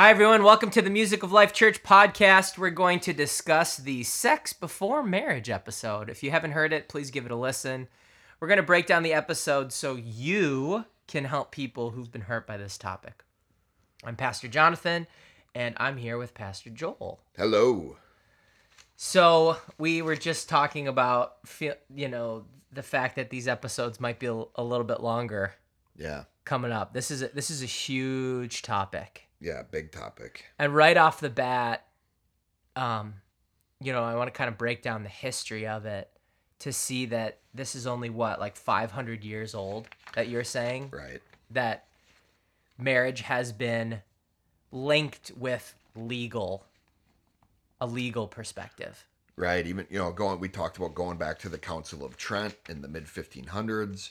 Hi, everyone. Welcome to the Music of Life Church podcast. We're going to discuss the sex before marriage episode. If you haven't heard it, please give it a listen. We're going to break down the episode so you can help people who've been hurt by this topic. I'm Pastor Jonathan, and I'm here with Pastor Joel. Hello. So we were just talking about, you know, the fact that these episodes might be a little bit longer. Yeah. Coming up. This is a huge topic. Yeah, big topic. And right off the bat, you know, I want to kind of break down the history of it to see that this is only what, like 500 years old that you're saying? Right. That marriage has been linked with a legal perspective. Right. Even, you know, we talked about going back to the Council of Trent in the mid-1500s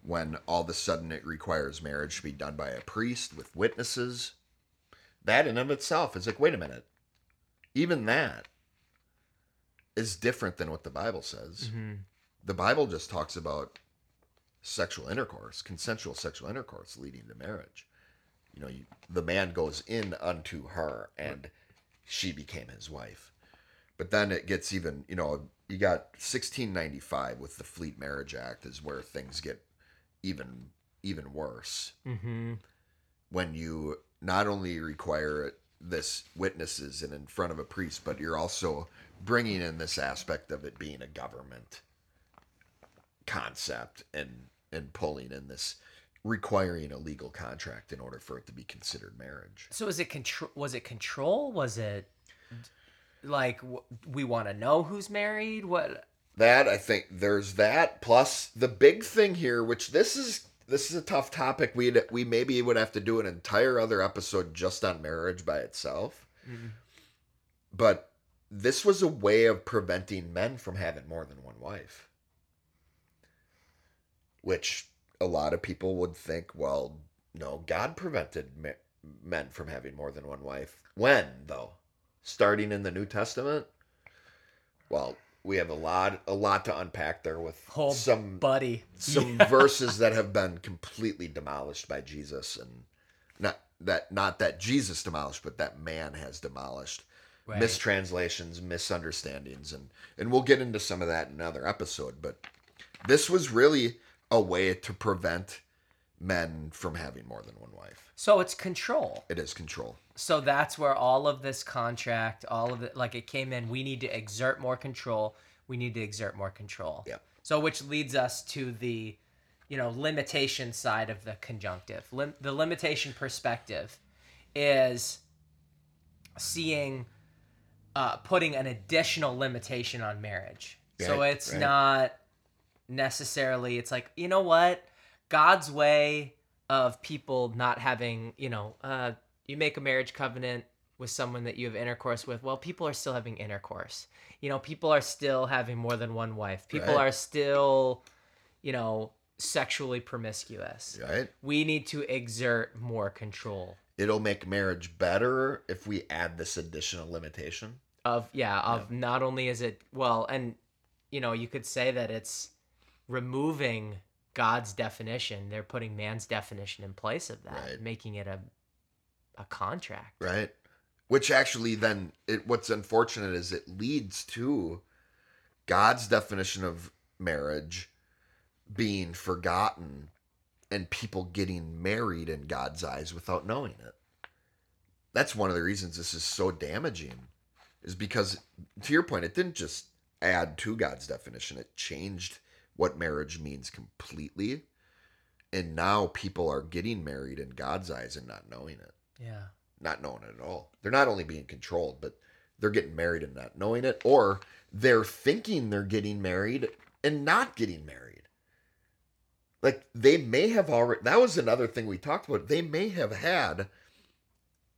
when all of a sudden it requires marriage to be done by a priest with witnesses. That in and of itself is like, wait a minute, even that is different than what the Bible says. Mm-hmm. The Bible just talks about sexual intercourse, consensual sexual intercourse leading to marriage. You know, the man goes in unto her and she became his wife. But then it gets even, you know, you got 1695 with the Fleet Marriage Act is where things get even worse. Mm-hmm. When you not only require this witnesses and in front of a priest, but you're also bringing in this aspect of it being a government concept and pulling in this, requiring a legal contract in order for it to be considered marriage. So is it control? Was it like, we want to know who's married? What? That, I think there's that. Plus the big thing here, which this is a tough topic. We maybe would have to do an entire other episode just on marriage by itself. Mm-hmm. But this was a way of preventing men from having more than one wife, which a lot of people would think, well, no, God prevented men from having more than one wife. When, though? Starting in the New Testament? Well, we have a lot to unpack there with some verses that have been completely demolished by Jesus, and not that Jesus demolished, but that man has demolished. Right. Mistranslations, misunderstandings, and we'll get into some of that in another episode. But this was really a way to prevent men from having more than one wife. So it's control. It is control. So that's where all of this contract, all of it, like it came in, we need to exert more control. Yeah. So which leads us to the, you know, limitation side of the conjunctive. The limitation perspective is seeing, putting an additional limitation on marriage. Right, so it's not necessarily, it's like, you know what? God's way of people not having, you know, you make a marriage covenant with someone that you have intercourse with. Well, people are still having intercourse. You know, people are still having more than one wife. People are still, you know, sexually promiscuous. Right. We need to exert more control. It'll make marriage better if we add this additional limitation. Not only is it, well, and, you know, you could say that it's removing God's definition, they're putting man's definition in place of that, making it a contract. Right. Which actually then, what's unfortunate is it leads to God's definition of marriage being forgotten and people getting married in God's eyes without knowing it. That's one of the reasons this is so damaging, is because, to your point, it didn't just add to God's definition, it changed what marriage means completely, and now people are getting married in God's eyes and not knowing it. Yeah. Not knowing it at all. They're not only being controlled, but they're getting married and not knowing it, or they're thinking they're getting married and not getting married. Like, they may have already, that was another thing we talked about, they may have had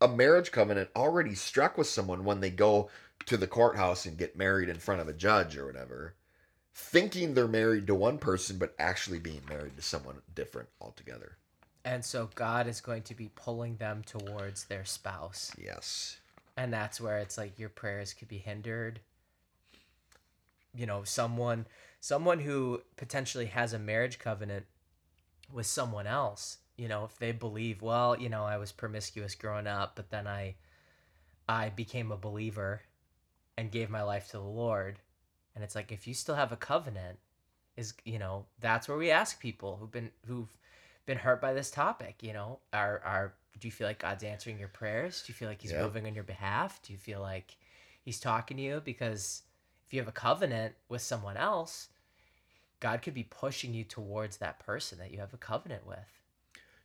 a marriage covenant already struck with someone when they go to the courthouse and get married in front of a judge or whatever, thinking they're married to one person, but actually being married to someone different altogether. And so God is going to be pulling them towards their spouse. Yes. And that's where it's like your prayers could be hindered. You know, someone who potentially has a marriage covenant with someone else you know, if they believe, well, you know, I was promiscuous growing up, but then I became a believer and gave my life to the Lord. And it's like, if you still have a covenant, is, you know, that's where we ask people who've been hurt by this topic, you know, do you feel like God's answering your prayers? Do you feel like he's moving on your behalf? Do you feel like he's talking to you? Because if you have a covenant with someone else, God could be pushing you towards that person that you have a covenant with.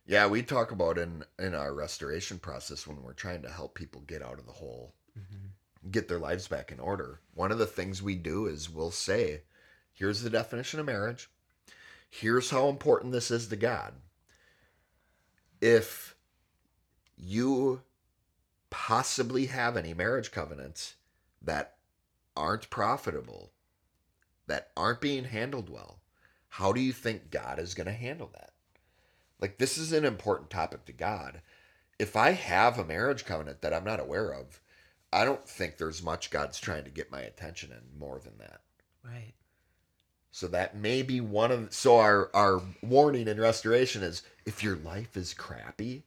Yeah, we talk about in our restoration process when we're trying to help people get out of the hole, mm-hmm. get their lives back in order. One of the things we do is we'll say, here's the definition of marriage. Here's how important this is to God. If you possibly have any marriage covenants that aren't profitable, that aren't being handled well, how do you think God is going to handle that? Like, this is an important topic to God. If I have a marriage covenant that I'm not aware of, I don't think there's much God's trying to get my attention in more than that. Right. So that may be so our warning in restoration is, if your life is crappy,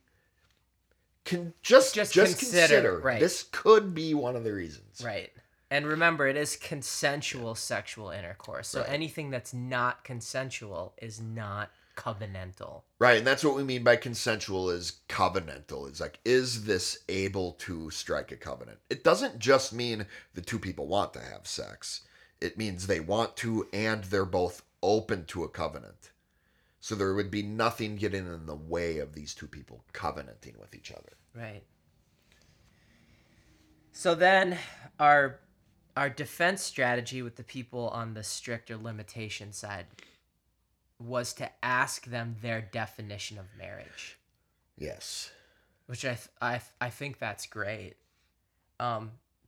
can just consider right. This could be one of the reasons. Right. And remember, it is consensual sexual intercourse. So anything that's not consensual is not covenantal. Right, and that's what we mean by consensual is covenantal. It's like, is this able to strike a covenant? It doesn't just mean the two people want to have sex. It means they want to and they're both open to a covenant. So there would be nothing getting in the way of these two people covenanting with each other. Right. So then our defense strategy with the people on the stricter limitation side was to ask them their definition of marriage. Yes. Which I think that's great.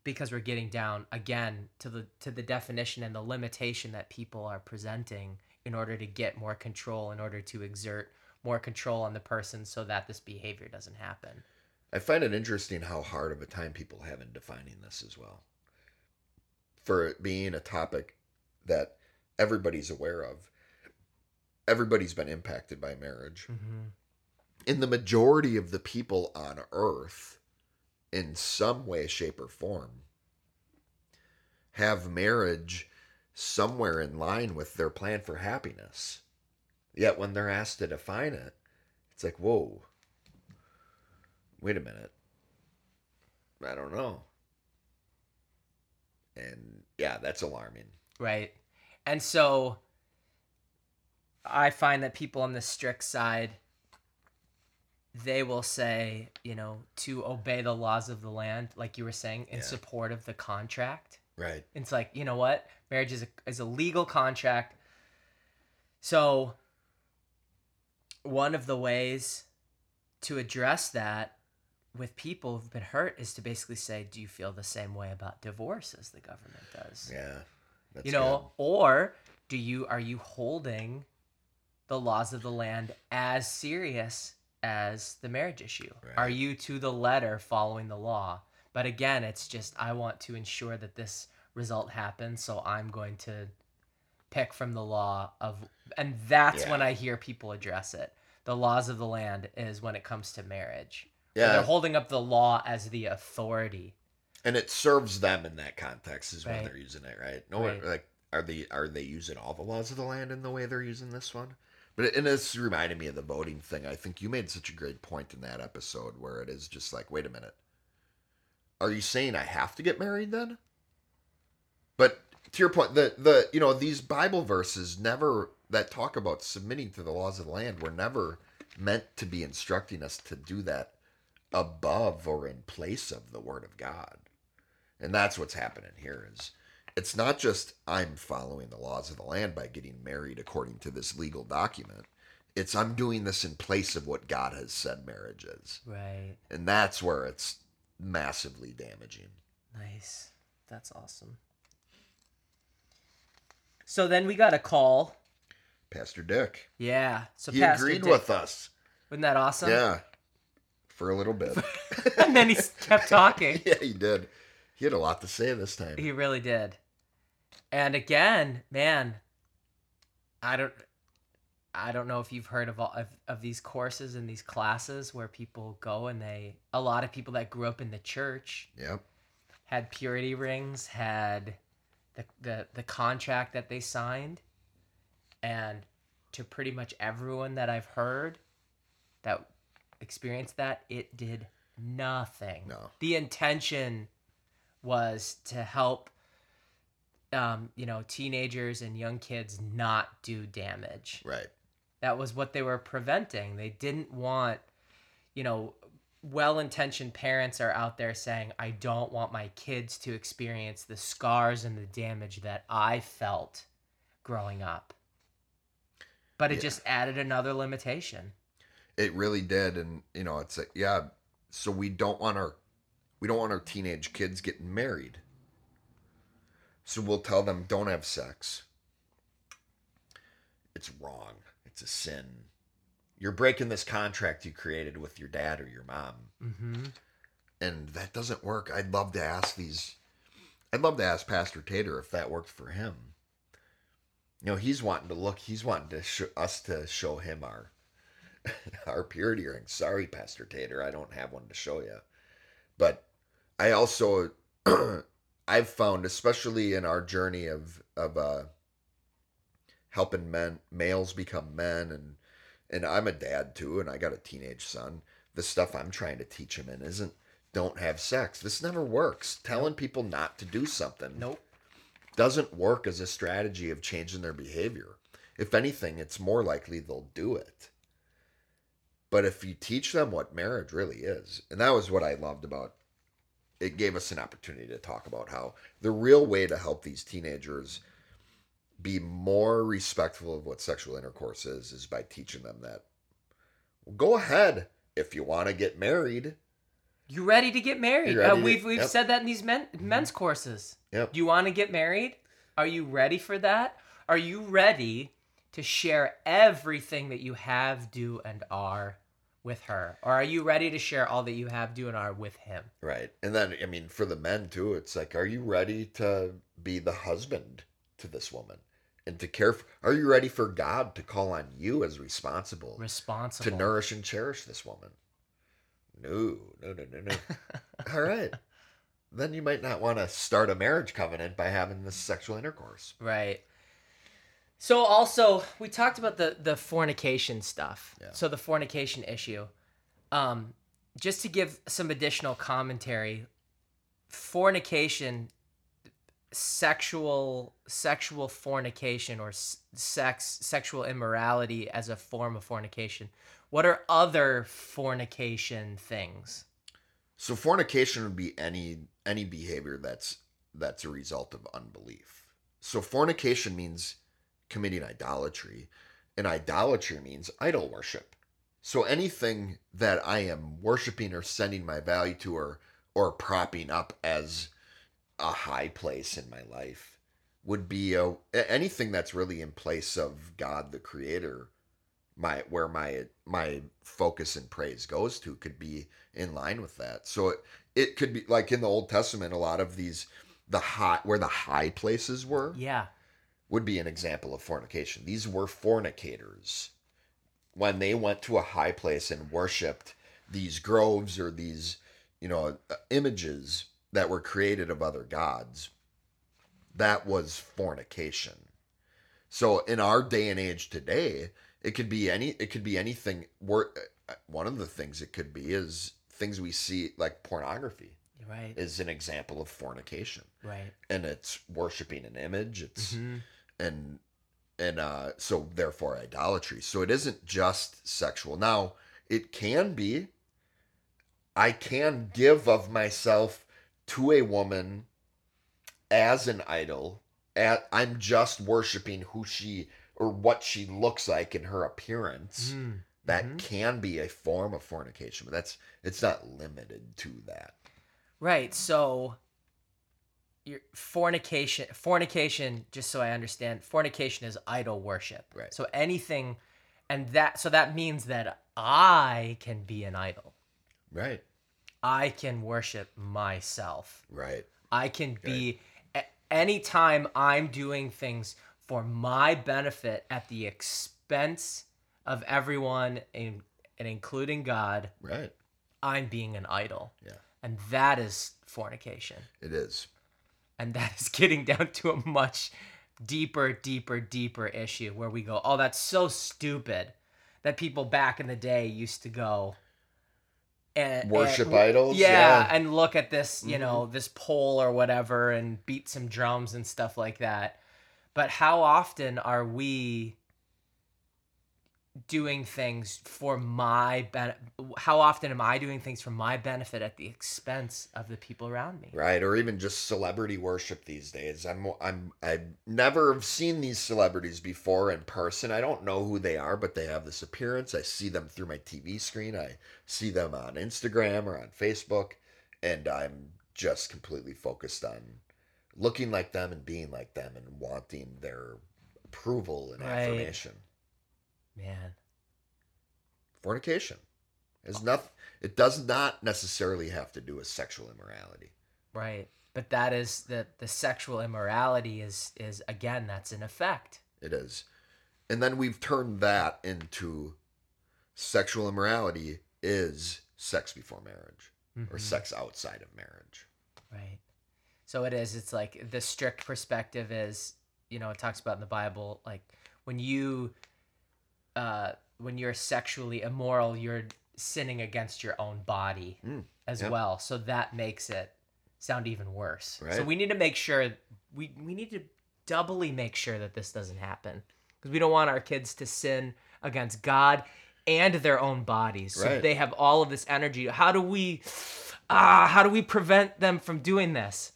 Because we're getting down again to the definition and the limitation that people are presenting in order to get more control, in order to exert more control on the person so that this behavior doesn't happen. I find it interesting how hard of a time people have in defining this as well. For it being a topic that everybody's aware of, everybody's been impacted by marriage. Mm-hmm. In the majority of the people on earth, in some way, shape, or form, have marriage somewhere in line with their plan for happiness. Yet when they're asked to define it, it's like, whoa, wait a minute. I don't know. And yeah, that's alarming. Right. And so I find that people on the strict side, they will say, you know, to obey the laws of the land, like you were saying, in support of the contract. Right. It's like, you know what? Marriage is a legal contract. So one of the ways to address that with people who've been hurt is to basically say, do you feel the same way about divorce as the government does? Yeah. That's good. Or are you holding the laws of the land as serious as the marriage issue? Right. Are you to the letter following the law? But again, it's just, I want to ensure that this result happens, so I'm going to pick from the law and that's when I hear people address it. The laws of the land is when it comes to marriage. Yeah. They're holding up the law as the authority. And it serves them in that context is when they're using it, right? No one, like, are they using all the laws of the land in the way they're using this one? And it's reminded me of the voting thing. I think you made such a great point in that episode where it is just like, wait a minute. Are you saying I have to get married then? But to your point, the you know, these Bible verses never that talk about submitting to the laws of the land were never meant to be instructing us to do that above or in place of the Word of God. And that's what's happening here is, it's not just I'm following the laws of the land by getting married according to this legal document. It's I'm doing this in place of what God has said marriage is. Right. And that's where it's massively damaging. Nice. That's awesome. So then we got a call. Pastor Dick. Yeah. So he agreed with us. Wasn't that awesome? Yeah. For a little bit. And then he kept talking. Yeah, he did. He had a lot to say this time. He really did. And again, man, I don't know if you've heard of these courses and these classes where people go and a lot of people that grew up in the church had purity rings, had the contract that they signed. And to pretty much everyone that I've heard that experienced that, it did nothing. No. The intention was to help teenagers and young kids not do damage. Right. That was what they were preventing. They didn't want, well-intentioned parents are out there saying, I don't want my kids to experience the scars and the damage that I felt growing up. But it just added another limitation. It really did. And, it's like, so we don't want our teenage kids getting married. So we'll tell them, don't have sex. It's wrong. It's a sin. You're breaking this contract you created with your dad or your mom. Mm-hmm. And that doesn't work. I'd love to ask Pastor Tater if that worked for him. He's wanting to us to show him our purity ring. Sorry, Pastor Tater, I don't have one to show you. But I also, I've found, especially in our journey of helping males become men, and I'm a dad too, and I got a teenage son. The stuff I'm trying to teach him don't have sex. This never works. Telling people not to do something doesn't work as a strategy of changing their behavior. If anything, it's more likely they'll do it. But if you teach them what marriage really is, and that was what I loved about it gave us an opportunity to talk about how the real way to help these teenagers be more respectful of what sexual intercourse is by teaching them that, well, go ahead if you want to get married. You ready to get married? We've said that in these men's courses. Yep. You want to get married? Are you ready for that? Are you ready to share everything that you have, do, and are with her? Or are you ready to share all that you have, do, and are with him? Right. And then, for the men too, it's like, are you ready to be the husband to this woman and to care for, are you ready for God to call on you as responsible to nourish and cherish this woman? No. All right. Then you might not want to start a marriage covenant by having this sexual intercourse. Right. So also, we talked about the fornication stuff. Yeah. So the fornication issue. Just to give some additional commentary, fornication, sexual fornication or sexual immorality as a form of fornication. What are other fornication things? So fornication would be any behavior that's a result of unbelief. So fornication means committing idolatry, and idolatry means idol worship. So anything that I am worshiping or sending my value to or propping up as a high place in my life would be anything that's really in place of God the Creator. Where my focus and praise goes to could be in line with that. So it could be like in the Old Testament, a lot of these the high places were would be an example of fornication. These were fornicators when they went to a high place and worshipped these groves or these images that were created of other gods. That was fornication. So in our day and age today, It could be anything. One of the things it could be is things we see, like pornography, right, is an example of fornication, right? And it's worshiping an image. It's and so therefore idolatry. So it isn't just sexual. Now it can be. I can give of myself to a woman as an idol. I'm just worshiping who she or what she looks like in her appearance. That can be a form of fornication, but it's not limited to that. Right. So your fornication, just so I understand, fornication is idol worship. Right. So anything, so that means that I can be an idol. Right. I can worship myself. Right. I can be, anytime I'm doing things for my benefit at the ex- expense of everyone and including God, right, I'm being an idol. Yeah. And that is fornication. It is. And that is getting down to a much deeper issue where we go, oh, that's so stupid that people back in the day used to go and worship idols. Yeah, and look at this, you know, this pole or whatever and beat some drums and stuff like that. But how often are we doing things for my how often am I doing things for my benefit at the expense of the people around me? Right, or even just celebrity worship these days. I've never seen these celebrities before in person. I don't know who they are, but they have this appearance. I see them through my TV screen. I see them on Instagram or on Facebook, and I'm just completely focused on looking like them and being like them and wanting their approval and affirmation. Man, fornication is nothing. It does not necessarily have to do with sexual immorality, right? But that is the sexual immorality is again, that's an effect. It is, and then we've turned that into sexual immorality is sex before marriage or sex outside of marriage, right? So it is. It's like the strict perspective is, you know, it talks about in the Bible, like when you're sexually immoral, you're sinning against your own body as well. So that makes it sound even worse. Right. So we need to make sure we need to doubly make sure that this doesn't happen, because we don't want our kids to sin against God and their own bodies. So they have all of this energy. How do we prevent them from doing this?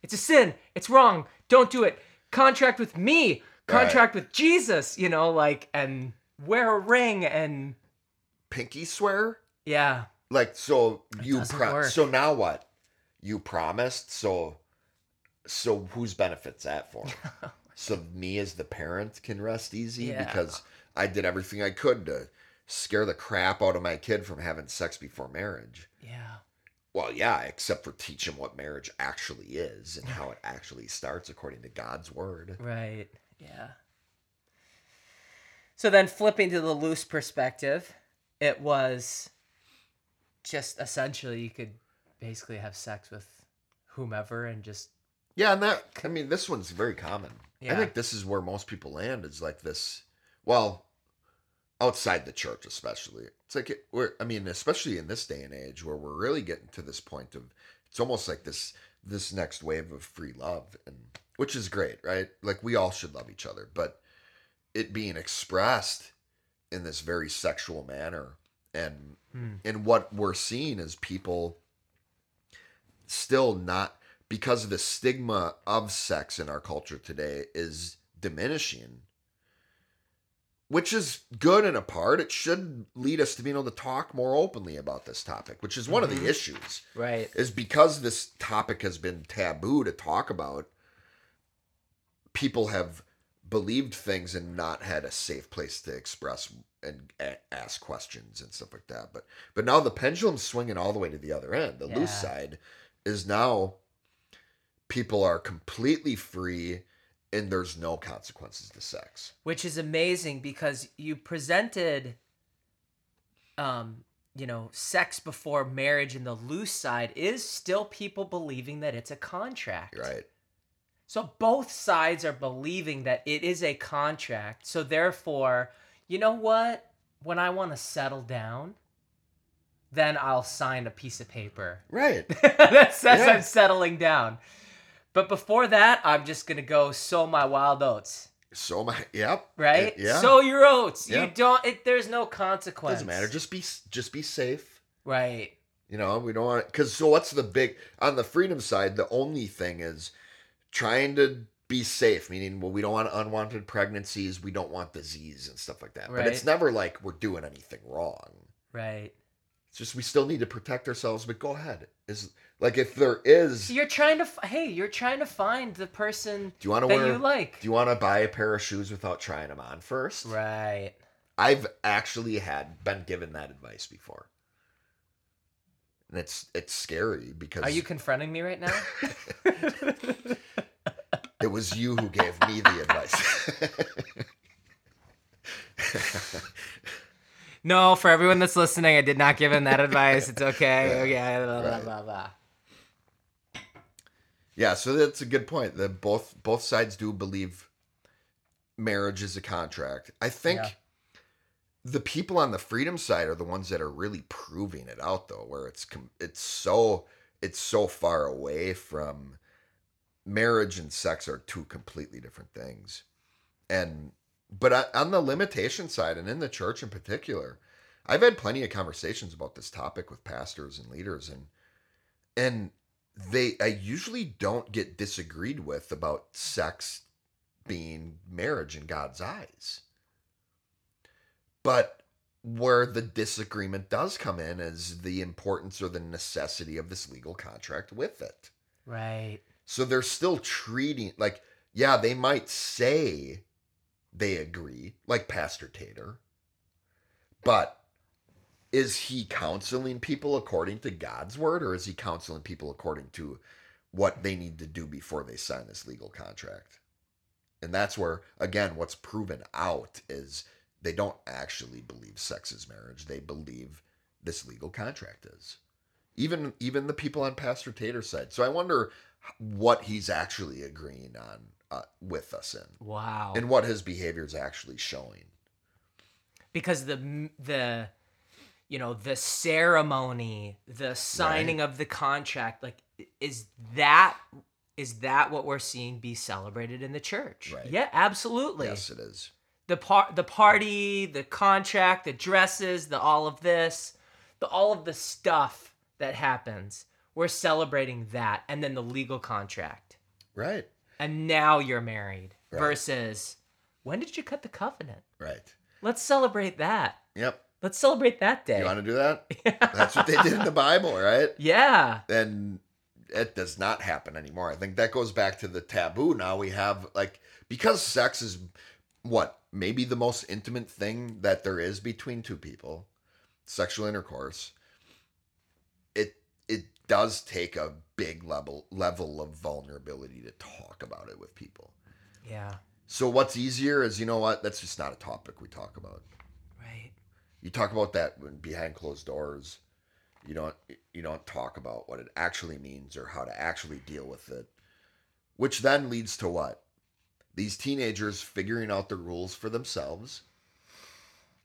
It's a sin. It's wrong. Don't do it. Contract with me. Contract with Jesus, you know, like, and wear a ring and pinky swear. Yeah. Like, so you so now what? You promised, so whose benefit's that for? So me as the parent can rest easy because I did everything I could to scare the crap out of my kid from having sex before marriage. Yeah. Well, yeah, except for teach him what marriage actually is and how it actually starts according to God's word. Right. Yeah. So then flipping to the loose perspective, it was just essentially you could basically have sex with whomever and just... Yeah, and that, I mean, this one's very common. Yeah. I think this is where most people land is like this, well, outside the church especially. It's like, especially in this day and age where we're really getting to this point of, it's almost like this next wave of free love and... Which is great, right? Like, we all should love each other, but it being expressed in this very sexual manner and what we're seeing is people still not, because of the stigma of sex in our culture today is diminishing, which is good in a part. It should lead us to being able to talk more openly about this topic, which is one of the issues, right? Is because this topic has been taboo to talk about. People have believed things and not had a safe place to express and ask questions and stuff like that. But now the pendulum's swinging all the way to the other end. The loose side is now people are completely free and there's no consequences to sex. Which is amazing because you presented, you know, sex before marriage, and the loose side is still people believing that it's a contract. Right. So both sides are believing that it is a contract. So therefore, you know what? When I want to settle down, then I'll sign a piece of paper. Right. That says I'm settling down. But before that, I'm just going to go sow my wild oats. Yep. Right? Yeah. Sow your oats. Yep. There's no consequence. Doesn't matter. Just be safe. Right. You know, we don't want to, because so what's the big, on the freedom side, the only thing is, trying to be safe, meaning, well, we don't want unwanted pregnancies, we don't want disease and stuff like that. Right. But it's never like we're doing anything wrong. Right. It's just we still need to protect ourselves, but go ahead. Is like if there is... you're trying to find the person you like. Do you want to buy a pair of shoes without trying them on first? Right. I've actually been given that advice before. And it's scary because... Are you confronting me right now? It was you who gave me the advice. No, for everyone that's listening, I did not give him that advice. It's okay. Yeah, blah, blah, blah, blah. Yeah, so that's a good point. That both sides do believe marriage is a contract. I think the people on the freedom side are the ones that are really proving it out, though, where it's so far away from marriage, and sex are two completely different things. But on the limitation side, and in the church in particular, I've had plenty of conversations about this topic with pastors and leaders, and I usually don't get disagreed with about sex being marriage in God's eyes. But where the disagreement does come in is the importance or the necessity of this legal contract with it. Right. So they're still treating, like, yeah, they might say they agree, like Pastor Tater, but is he counseling people according to God's word, or is he counseling people according to what they need to do before they sign this legal contract? And that's where, again, what's proven out is they don't actually believe sex is marriage. They believe this legal contract is. Even the people on Pastor Tater's side. So I wonder what he's actually agreeing on with us in. Wow. And what his behavior is actually showing. Because the you know, the ceremony, the signing of the contract, like, is that what we're seeing be celebrated in the church? Right. Yeah, absolutely. Yes, it is. The party, the contract, the dresses, the all of this, all of the stuff that happens. We're celebrating that, and then the legal contract. Right. And now you're married, right, versus when did you cut the covenant? Right. Let's celebrate that. Yep. Let's celebrate that day. You want to do that? Yeah. That's what they did in the Bible, right? Yeah. And it does not happen anymore. I think that goes back to the taboo. Now we have, like, because sex is maybe the most intimate thing that there is between two people, sexual intercourse, it does take a big level of vulnerability to talk about it with people. Yeah. So what's easier is, you know what, that's just not a topic we talk about. Right. You talk about that when behind closed doors. You don't talk about what it actually means or how to actually deal with it, which then leads to what? These teenagers figuring out the rules for themselves,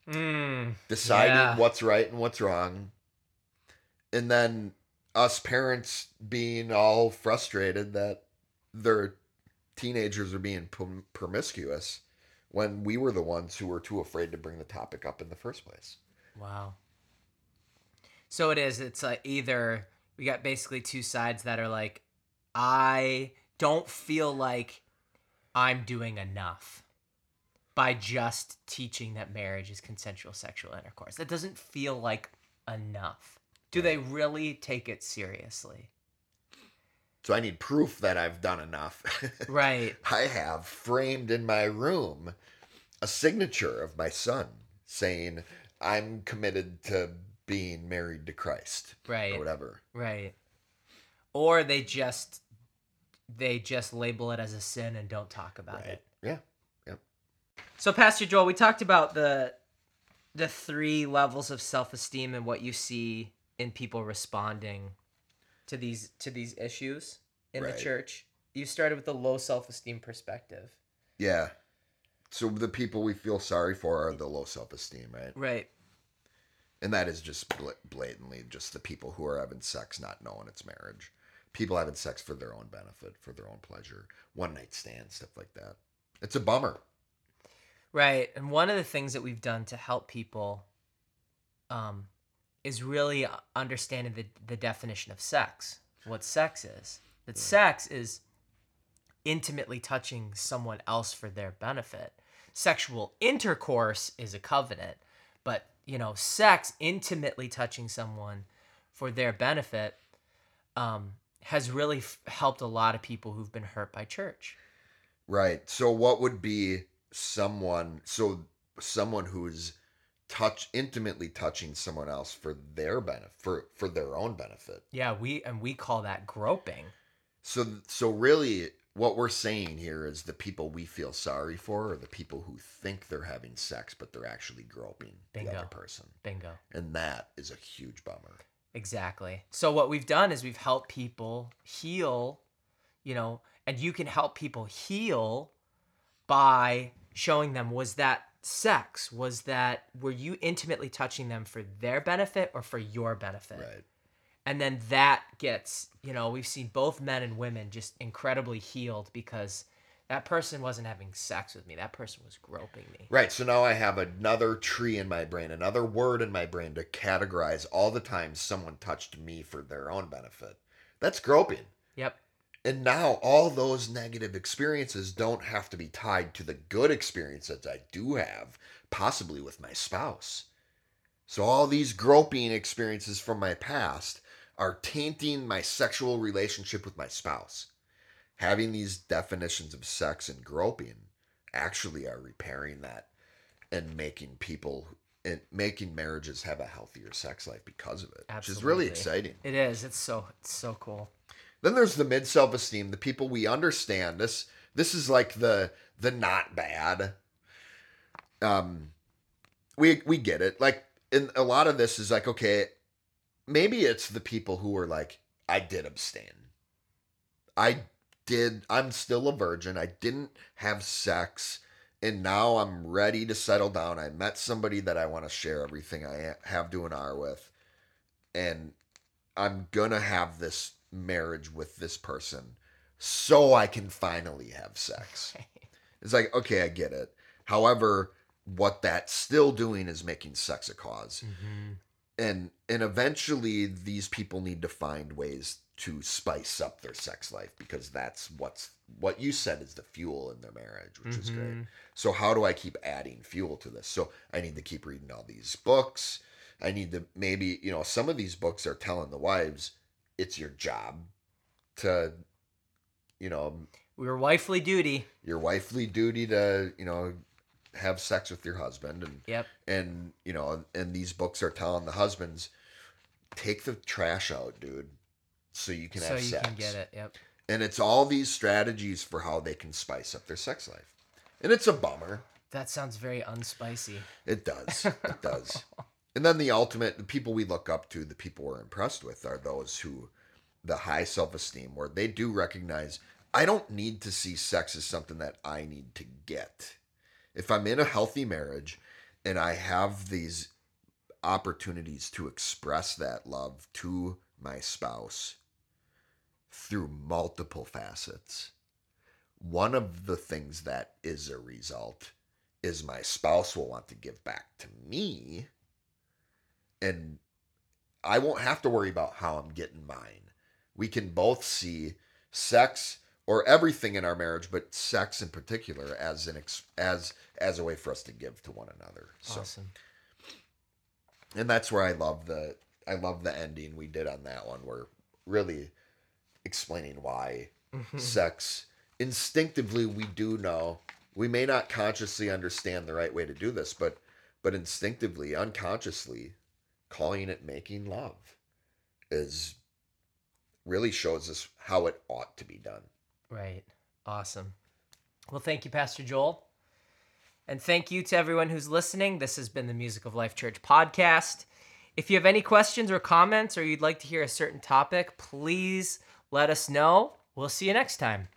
deciding what's right and what's wrong, and then us parents being all frustrated that their teenagers are being promiscuous when we were the ones who were too afraid to bring the topic up in the first place. Wow. So it's like either we got basically two sides that are like, I don't feel like I'm doing enough by just teaching that marriage is consensual sexual intercourse. That doesn't feel like enough. Do they really take it seriously? So I need proof that I've done enough. Right. I have framed in my room a signature of my son saying I'm committed to being married to Christ. Right. Or whatever. Right. Or they just label it as a sin and don't talk about it. Yeah. Yep. So Pastor Joel, we talked about the three levels of self-esteem and what you see in people responding to these issues in the church. You started with the low self-esteem perspective. Yeah. So the people we feel sorry for are the low self-esteem, right? Right. And that is just blatantly just the people who are having sex not knowing it's marriage. People having sex for their own benefit, for their own pleasure, one-night stands, stuff like that. It's a bummer. Right. And one of the things that we've done to help people is really understanding the definition of sex, what sex is. That sex is intimately touching someone else for their benefit. Sexual intercourse is a covenant, but, you know, sex, intimately touching someone for their benefit, has really helped a lot of people who've been hurt by church. Right. So what would be someone who is intimately touching someone else for their benefit, for their own benefit? Yeah, we call that groping. So really what we're saying here is the people we feel sorry for are the people who think they're having sex, but they're actually groping the other person. Bingo. And that is a huge bummer. Exactly. So what we've done is we've helped people heal, you know, and you can help people heal by showing them, was that sex? Was that, were you intimately touching them for their benefit or for your benefit? Right. And then that gets, you know, we've seen both men and women just incredibly healed because that person wasn't having sex with me. That person was groping me. Right. So now I have another tree in my brain, another word in my brain to categorize all the times someone touched me for their own benefit. That's groping. Yep. And now all those negative experiences don't have to be tied to the good experience that I do have, possibly with my spouse. So all these groping experiences from my past are tainting my sexual relationship with my spouse. Having these definitions of sex and groping actually are repairing that and making people and making marriages have a healthier sex life because of it. Absolutely. Which is really exciting. It is. It's so cool. Then there's the mid self-esteem, the people we understand. This is like the not bad. We get it. Like, and a lot of this is like, okay, maybe it's the people who are like, I did abstain. I'm still a virgin. I didn't have sex. And now I'm ready to settle down. I met somebody that I want to share everything I have to and are with. And I'm going to have this marriage with this person so I can finally have sex. It's like, okay, I get it. However, what that's still doing is making sex a cause. Mm-hmm. And eventually these people need to find ways to spice up their sex life, because that's what you said is the fuel in their marriage, which mm-hmm. is great. So how do I keep adding fuel to this? So I need to keep reading all these books. I need to maybe, you know, some of these books are telling the wives, it's your job to, you know, your wifely duty to, you know, have sex with your husband. And yep. And, you know, and these books are telling the husbands, take the trash out, dude, so you can have sex. So you can get it. Yep. And it's all these strategies for how they can spice up their sex life. And it's a bummer. That sounds very unspicy. It does. It does. And then the ultimate, the people we look up to, the people we're impressed with, are those who, the high self-esteem, where they do recognize, I don't need to see sex as something that I need to get. If I'm in a healthy marriage and I have these opportunities to express that love to my spouse through multiple facets, one of the things that is a result is my spouse will want to give back to me, and I won't have to worry about how I'm getting mine. We can both see sex or everything in our marriage, but sex in particular, as an as a way for us to give to one another. Awesome. So, and that's where I love the ending we did on that one. We're really explaining why mm-hmm. sex, instinctively we do know, we may not consciously understand the right way to do this, but instinctively, unconsciously, calling it making love is really shows us how it ought to be done. Right. Awesome. Well, thank you, Pastor Joel. And thank you to everyone who's listening. This has been the Music of Life Church podcast. If you have any questions or comments, or you'd like to hear a certain topic, please let us know. We'll see you next time.